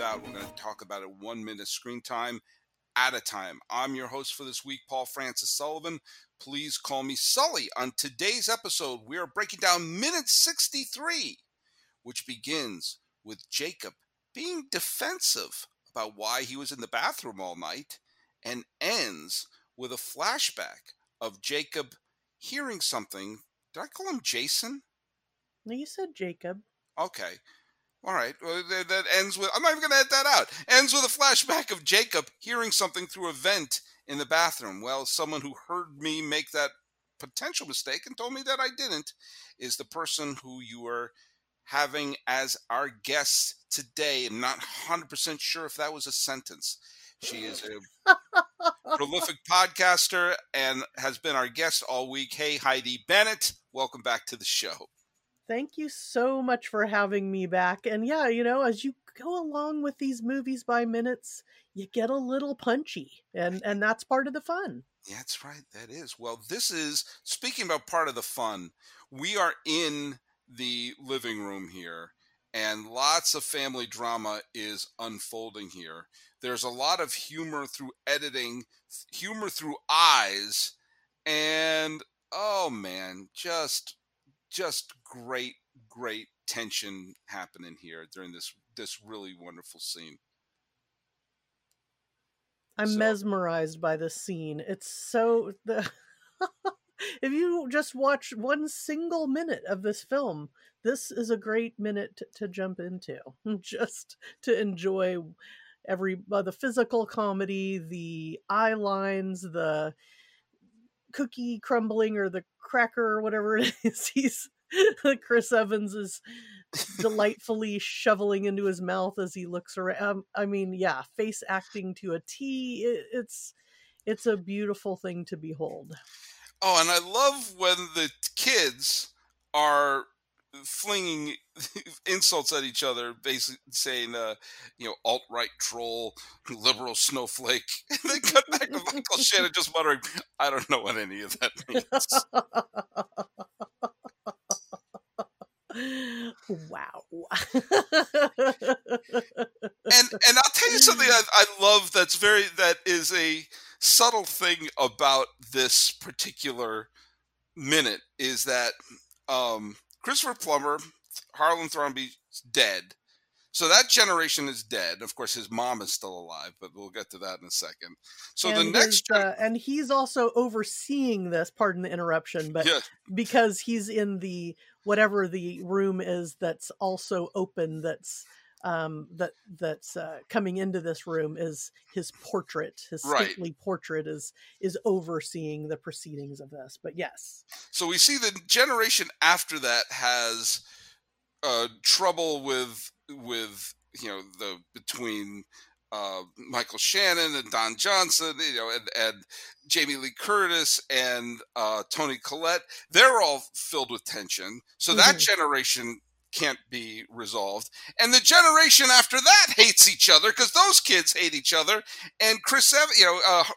Out. We're going to talk about it 1 minute screen time at a time. I'm your host for this week, Paul Francis Sullivan. Please call me Sully. On today's episode, we are breaking down minute 63, which begins with Jacob being defensive about why he was in the bathroom all night and ends with a flashback of Jacob hearing something. Did I call him Jason? No, you said Jacob. Okay. All right, well, that ends with, I'm not even going to edit that out. Ends with a flashback of Jacob hearing something through a vent in the bathroom. Well, someone who heard me make that potential mistake and told me that I didn't is the person who you are having as our guest today. I'm not 100% sure if that was a sentence. She is a prolific podcaster and has been our guest all week. Hey, Heidi Bennett, welcome back to the show. Thank you so much for having me back. And yeah, you know, as you go along with these movies by minutes, you get a little punchy. And that's part of the fun. Yeah, that's right. That is. Well, this is, speaking about part of the fun, we are in the living room here, and lots of family drama is unfolding here. There's a lot of humor through editing, humor through eyes, and, oh man, just great tension happening here during this really wonderful scene. I'm mesmerized by this scene. It's so... if you just watch one single minute of this film, this is a great minute to jump into. Just to enjoy every the physical comedy, the eye lines, the cookie crumbling or the cracker or whatever it is Chris Evans is delightfully shoveling into his mouth as he looks around. I mean, yeah, face acting to a T. It's a beautiful thing to behold. Oh, and I love when the kids are flinging insults at each other, basically saying, alt-right troll, liberal snowflake. And they cut back to Michael Shannon just muttering, I don't know what any of that means. Wow. and I'll tell you something I love that is a subtle thing about this particular minute is that, Christopher Plummer, Harlan Thrombey's dead. So that generation is dead. Of course, his mom is still alive, but we'll get to that in a second. So and the next... and he's also overseeing this, pardon the interruption, but yeah. Because he's in the, whatever the room is that's also open, that's coming into this room is his portrait. His stately portrait is overseeing the proceedings of this. But yes. So we see the generation after that has trouble between Michael Shannon and Don Johnson, and Jamie Lee Curtis and Toni Collette. They're all filled with tension. So that generation can't be resolved, and the generation after that hates each other because those kids hate each other. And Chris,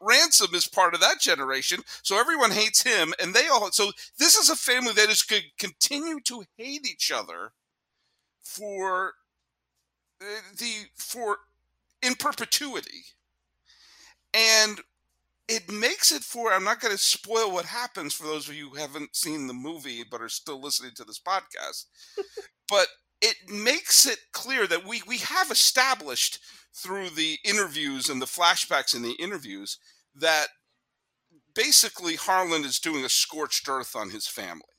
Ransom is part of that generation, so everyone hates him, and they all. So this is a family that is going to continue to hate each other for in perpetuity, and it makes it for. I'm not going to spoil what happens for those of you who haven't seen the movie but are still listening to this podcast. But it makes it clear that we have established through the interviews and the flashbacks in the interviews that basically Harlan is doing a scorched earth on his family,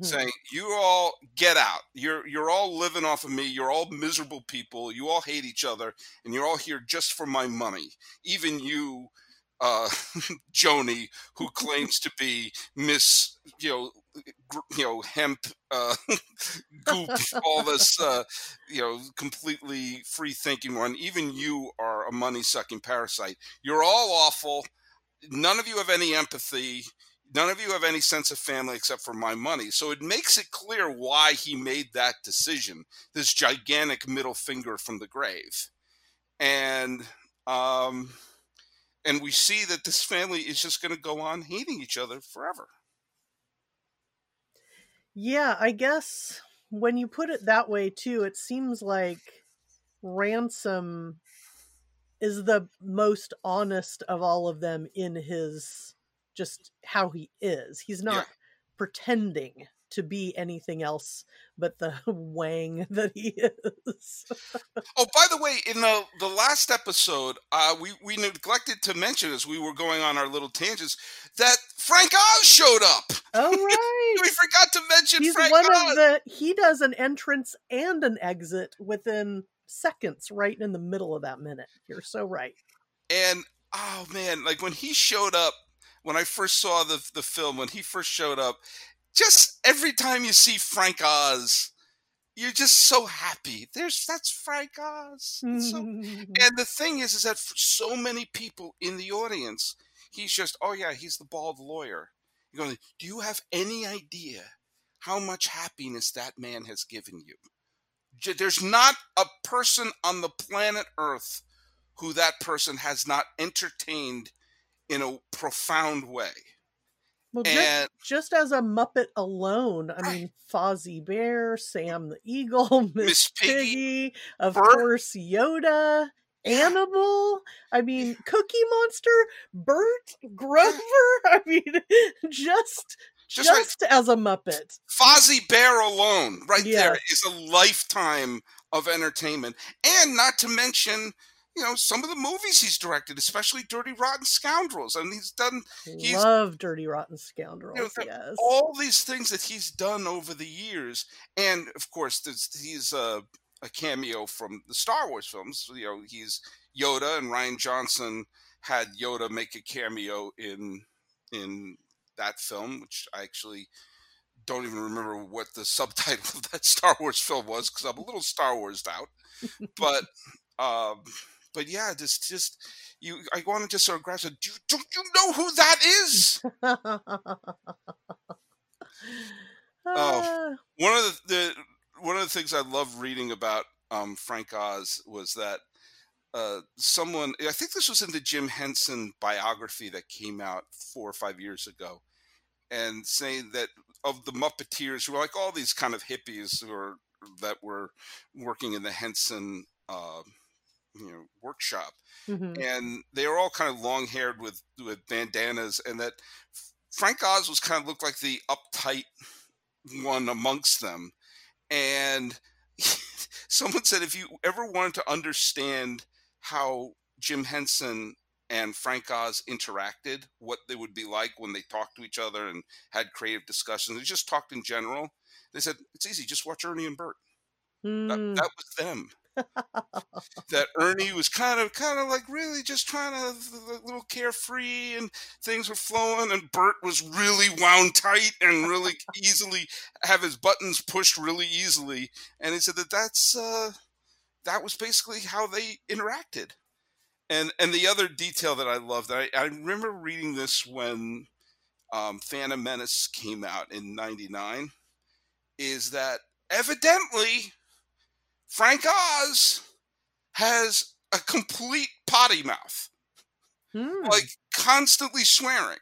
saying, you all get out. You're all living off of me. You're all miserable people. You all hate each other, and you're all here just for my money. Even you, Joni, who claims to be Miss hemp goop, all this, completely free-thinking one. Even you are a money-sucking parasite. You're all awful. None of you have any empathy. None of you have any sense of family except for my money. So it makes it clear why he made that decision, this gigantic middle finger from the grave. And we see that this family is just going to go on hating each other forever. Yeah, I guess when you put it that way, too, it seems like Ransom is the most honest of all of them in his just how he is. He's not pretending to be anything else but the wang that he is. Oh, by the way, in the last episode, we neglected to mention as we were going on our little tangents that Frank Oz showed up. Oh, right. We forgot to mention Frank Oz. He does an entrance and an exit within seconds, right in the middle of that minute. You're so right. And, oh, man, like when he showed up, when I first saw the film, when he first showed up, just every time you see Frank Oz, you're just so happy. That's Frank Oz. So, and the thing is that for so many people in the audience, he's just, oh yeah, he's the bald lawyer. You're going, do you have any idea how much happiness that man has given you? There's not a person on the planet Earth who that person has not entertained in a profound way. Well, just as a Muppet alone, I mean, Fozzie Bear, Sam the Eagle, Miss Piggy, of course, Yoda, Animal, I mean, Cookie Monster, Bert, Grover, I mean, just right. As a Muppet. Fozzie Bear alone, there, is a lifetime of entertainment. And not to mention, some of the movies he's directed, especially Dirty Rotten Scoundrels. I mean, I love Dirty Rotten Scoundrels, yes. All these things that he's done over the years. And, of course, he's a cameo from the Star Wars films. He's Yoda, and Rian Johnson had Yoda make a cameo in that film, which I actually don't even remember what the subtitle of that Star Wars film was, because I'm a little Star Wars'd out. But... But yeah, just you. I want to just sort of grasp it. Don't you know who that is? One of the things I love reading about Frank Oz was that someone. I think this was in the Jim Henson biography that came out 4 or 5 years ago, and saying that of the Muppeteers, who were like all these kind of hippies that were working in the Henson workshop, and they were all kind of long-haired with bandanas, and that Frank Oz was kind of looked like the uptight one amongst them. And someone said, if you ever wanted to understand how Jim Henson and Frank Oz interacted, what they would be like when they talked to each other and had creative discussions, they just talked in general, they said, it's easy, just watch Ernie and Bert. That was them. That Ernie was kind of like really just trying to a little carefree, and things were flowing, and Bert was really wound tight and really easily have his buttons pushed really easily. And he said that was basically how they interacted. And the other detail that I love, that I remember reading this when Phantom Menace came out in '99, is that evidently Frank Oz has a complete potty mouth, like constantly swearing,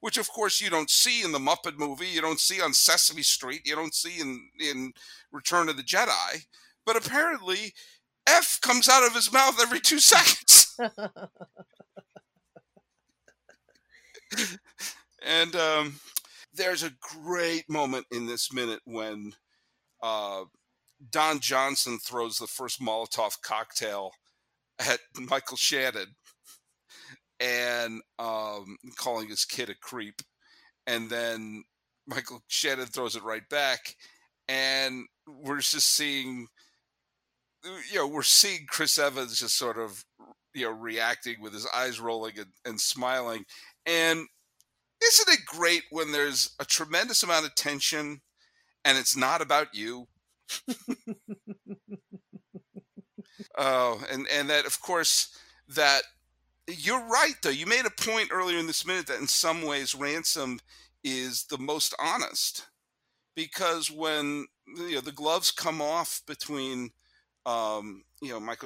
which of course you don't see in the Muppet movie. You don't see on Sesame Street. You don't see in Return of the Jedi, but apparently F comes out of his mouth every 2 seconds. And there's a great moment in this minute when, Don Johnson throws the first Molotov cocktail at Michael Shannon and calling his kid a creep. And then Michael Shannon throws it right back. And we're just seeing, Chris Evans just sort of, reacting with his eyes rolling and smiling. And Isn't it great when there's a tremendous amount of tension and it's not about you? Oh, and that, of course, that you're right, though. You made a point earlier in this minute that in some ways Ransom is the most honest, because when the gloves come off between Michael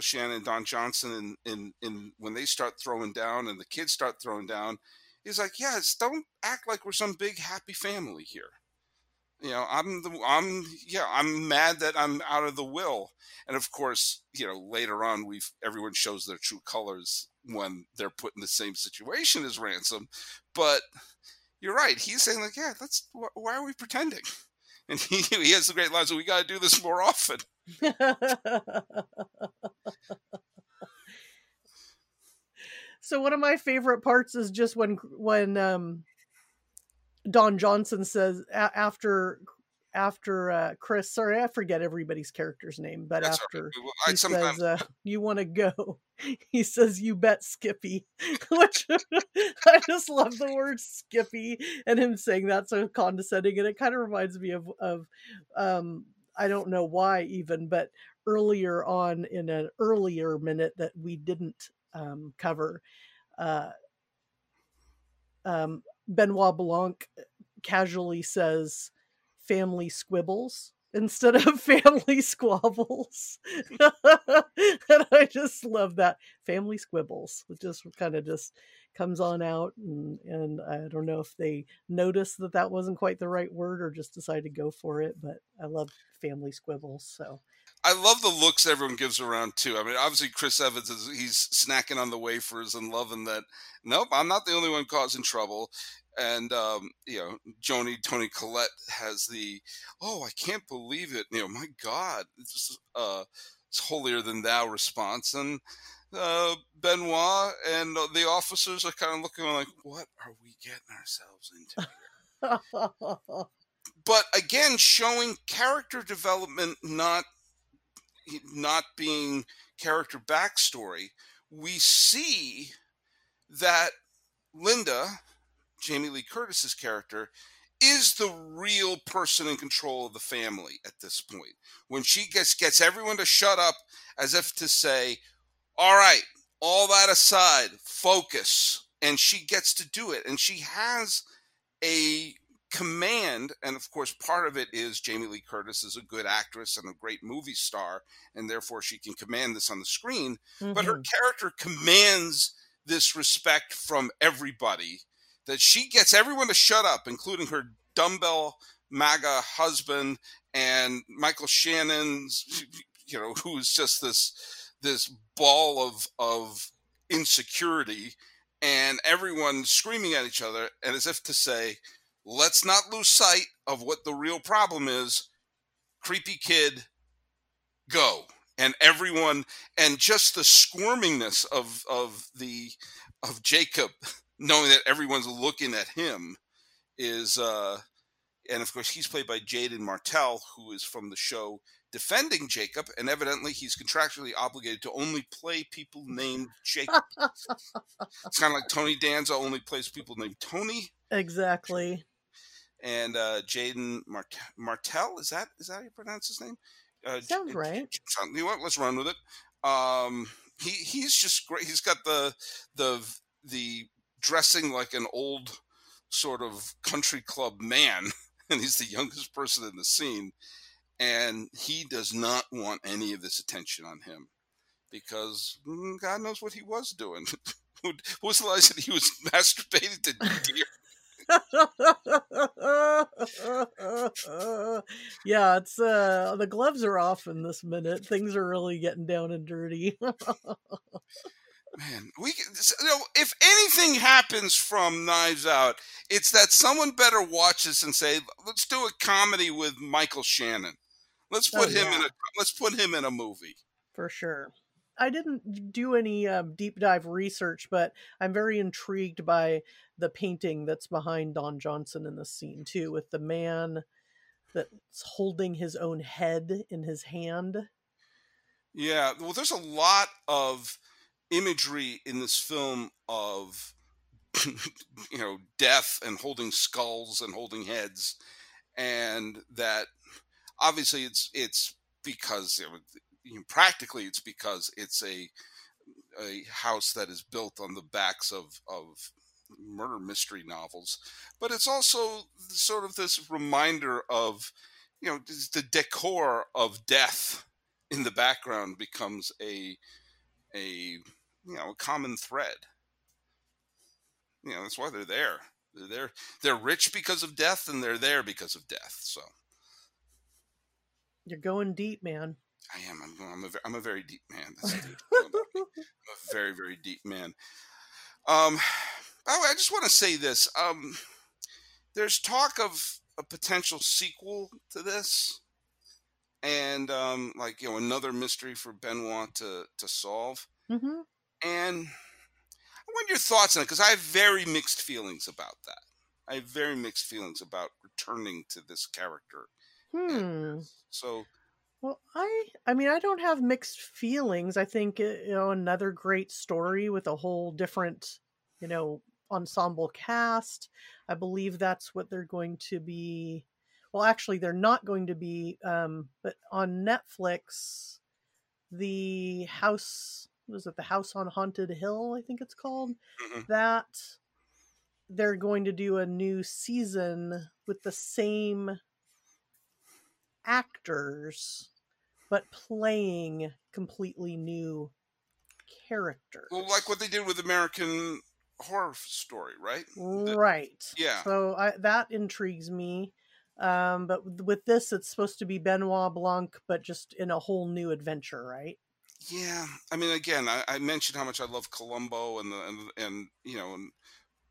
Shannon and Don Johnson, and when they start throwing down and the kids start throwing down, he's like, "Yes, don't act like we're some big happy family here. I'm mad that I'm out of the will." And of course, later on, everyone shows their true colors when they're put in the same situation as Ransom. But you're right. He's saying like, "Yeah, why are we pretending?" And he has the great lines. We got to do this more often. So one of my favorite parts is just when Don Johnson says after Chris, sorry, I forget everybody's character's name, but that's after right. He says, "You want to go?" He says, "You bet, Skippy," which I just love the word Skippy and him saying that so condescending. And it kind of reminds me of I don't know why even, but earlier on in an earlier minute that we didn't cover, Benoit Blanc casually says family squibbles instead of family squabbles. And I just love that. Family squibbles. It just kind of just comes on out. And I don't know if they noticed that wasn't quite the right word or just decided to go for it. But I love family squibbles. So I love the looks everyone gives around, too. I mean, obviously, Chris Evans, he's snacking on the wafers and loving that. Nope, I'm not the only one causing trouble. And, Joni, Toni Collette has the, "Oh, I can't believe it. My God, it's holier than thou" response. And Benoit and the officers are kind of looking like, what are we getting ourselves into here? But again, showing character development, not being character backstory. We see that Linda, Jamie Lee Curtis's character, is the real person in control of the family at this point. When she gets everyone to shut up as if to say, "All right, all that aside, focus." And she gets to do it. And she has a command, and of course part of it is Jamie Lee Curtis is a good actress and a great movie star, and therefore she can command this on the screen, but her character commands this respect from everybody, that she gets everyone to shut up, including her dumbbell MAGA husband and Michael Shannon's, who's just this ball of insecurity, and everyone screaming at each other, and as if to say, let's not lose sight of what the real problem is. Creepy kid, go. And everyone, and just the squirmingness of Jacob, knowing that everyone's looking at him is, and of course he's played by Jaden Martell, who is from the show defending Jacob, and evidently he's contractually obligated to only play people named Jacob. It's kind of like Tony Danza only plays people named Tony. Exactly. And Jaden Martell, is that how you pronounce his name? Sounds right. You know what? Let's run with it. He's just great. He's got the dressing like an old sort of country club man, and he's the youngest person in the scene, and he does not want any of this attention on him because God knows what he was doing. Who's the last that he was masturbating to deer? Yeah, it's the gloves are off in this minute. Things are really getting down and dirty. Man, if anything happens from Knives Out, it's that someone better watch this and say, "Let's do a comedy with Michael Shannon. Let's put him in a movie for sure." I didn't do any deep dive research, but I'm very intrigued by the painting that's behind Don Johnson in this scene too, with the man that's holding his own head in his hand. Yeah, well, there's a lot of imagery in this film of you know, death and holding skulls and holding heads. And that obviously it's because it would, you know, practically it's because it's a house that is built on the backs of murder mystery novels, but it's also sort of this reminder of, you know, the decor of death in the background becomes a common thread. You know, that's why they're there. They're rich because of death, and they're there because of death. So you're going deep, man. I am. I'm a very deep man. That's deep. I'm a very, very deep man. I just want to say this. There's talk of a potential sequel to this, and another mystery for Benoit to solve. Mm-hmm. And I want your thoughts on it, because I have very mixed feelings about that. I have very mixed feelings about returning to this character. Well, I mean, I don't have mixed feelings. I think, another great story with a whole different, ensemble cast. I believe that's what they're going to be. Well, actually, they're not going to be. But on Netflix, the house, was it The House on Haunted Hill? I think it's called. Mm-hmm. That they're going to do a new season with the same actors, but playing completely new characters. Well, like what they did with American Horror Story, right? Right. Yeah. So that intrigues me. But with this, it's supposed to be Benoit Blanc, but just in a whole new adventure, right? Yeah. I mean, again, I mentioned how much I love Columbo and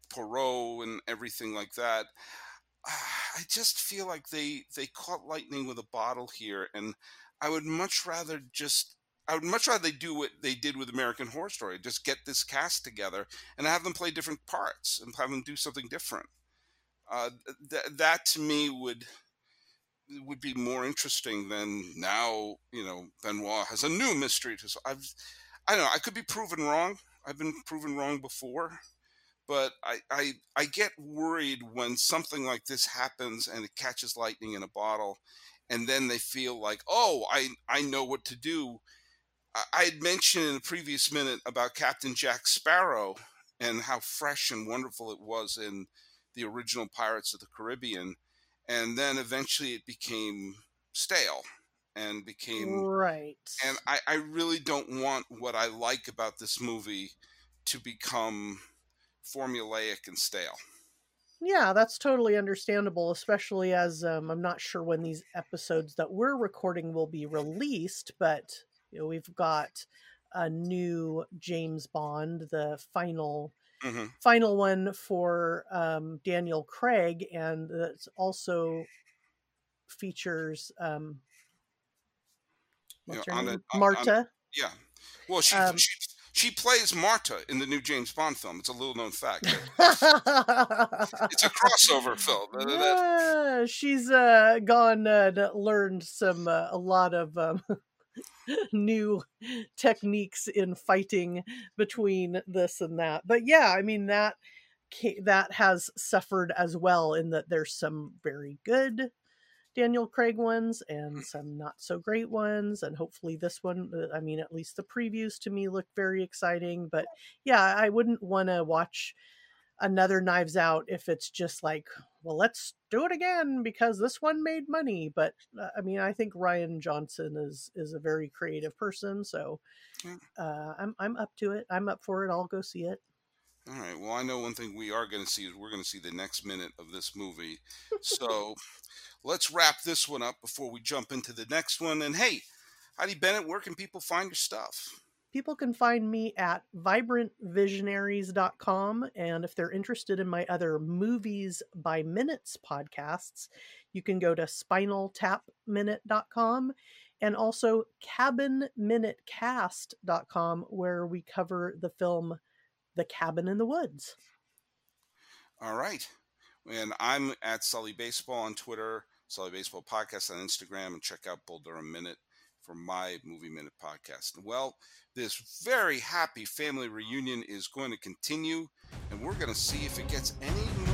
Poirot and everything like that. I just feel like they caught lightning with a bottle here, and I would much rather they do what they did with American Horror Story, just get this cast together and have them play different parts and have them do something different. That to me would be more interesting than now. Benoit has a new mystery to solve. I don't know. I could be proven wrong. I've been proven wrong before. But I get worried when something like this happens and it catches lightning in a bottle, and then they feel like, oh, I know what to do. I had mentioned in the previous minute about Captain Jack Sparrow and how fresh and wonderful it was in the original Pirates of the Caribbean, and then eventually it became stale and became... Right. And I really don't want what I like about this movie to become... formulaic and stale. Yeah, that's totally understandable, especially as I'm not sure when these episodes that we're recording will be released, but we've got a new James Bond, the final one for Daniel Craig, and it also features Marta. Well, she plays Marta in the new James Bond film. It's a little-known fact. It's a crossover film. Yeah, she's gone and learned a lot of new techniques in fighting between this and that. But yeah, I mean, that has suffered as well, in that there's some very good Daniel Craig ones and some not so great ones, and hopefully this one, I mean, at least the previews to me look very exciting. But yeah, I wouldn't want to watch another Knives Out if it's just like, well, let's do it again because this one made money. But I mean, I think Rian Johnson is a very creative person, so I'm up to it. I'm up for it. I'll go see it. All right. Well, I know one thing we are going to see is we're going to see the next minute of this movie. So let's wrap this one up before we jump into the next one. And hey, Heidi Bennett, where can people find your stuff? People can find me at vibrantvisionaries.com. And if they're interested in my other Movies by Minutes podcasts, you can go to spinaltapminute.com. And also cabinminutecast.com, where we cover the film The Cabin in the Woods. All right. And I'm at Sully Baseball on Twitter, Sully Baseball Podcast on Instagram, and check out Bull Durham Minute for my Movie Minute podcast. Well, this very happy family reunion is going to continue, and we're going to see if it gets any more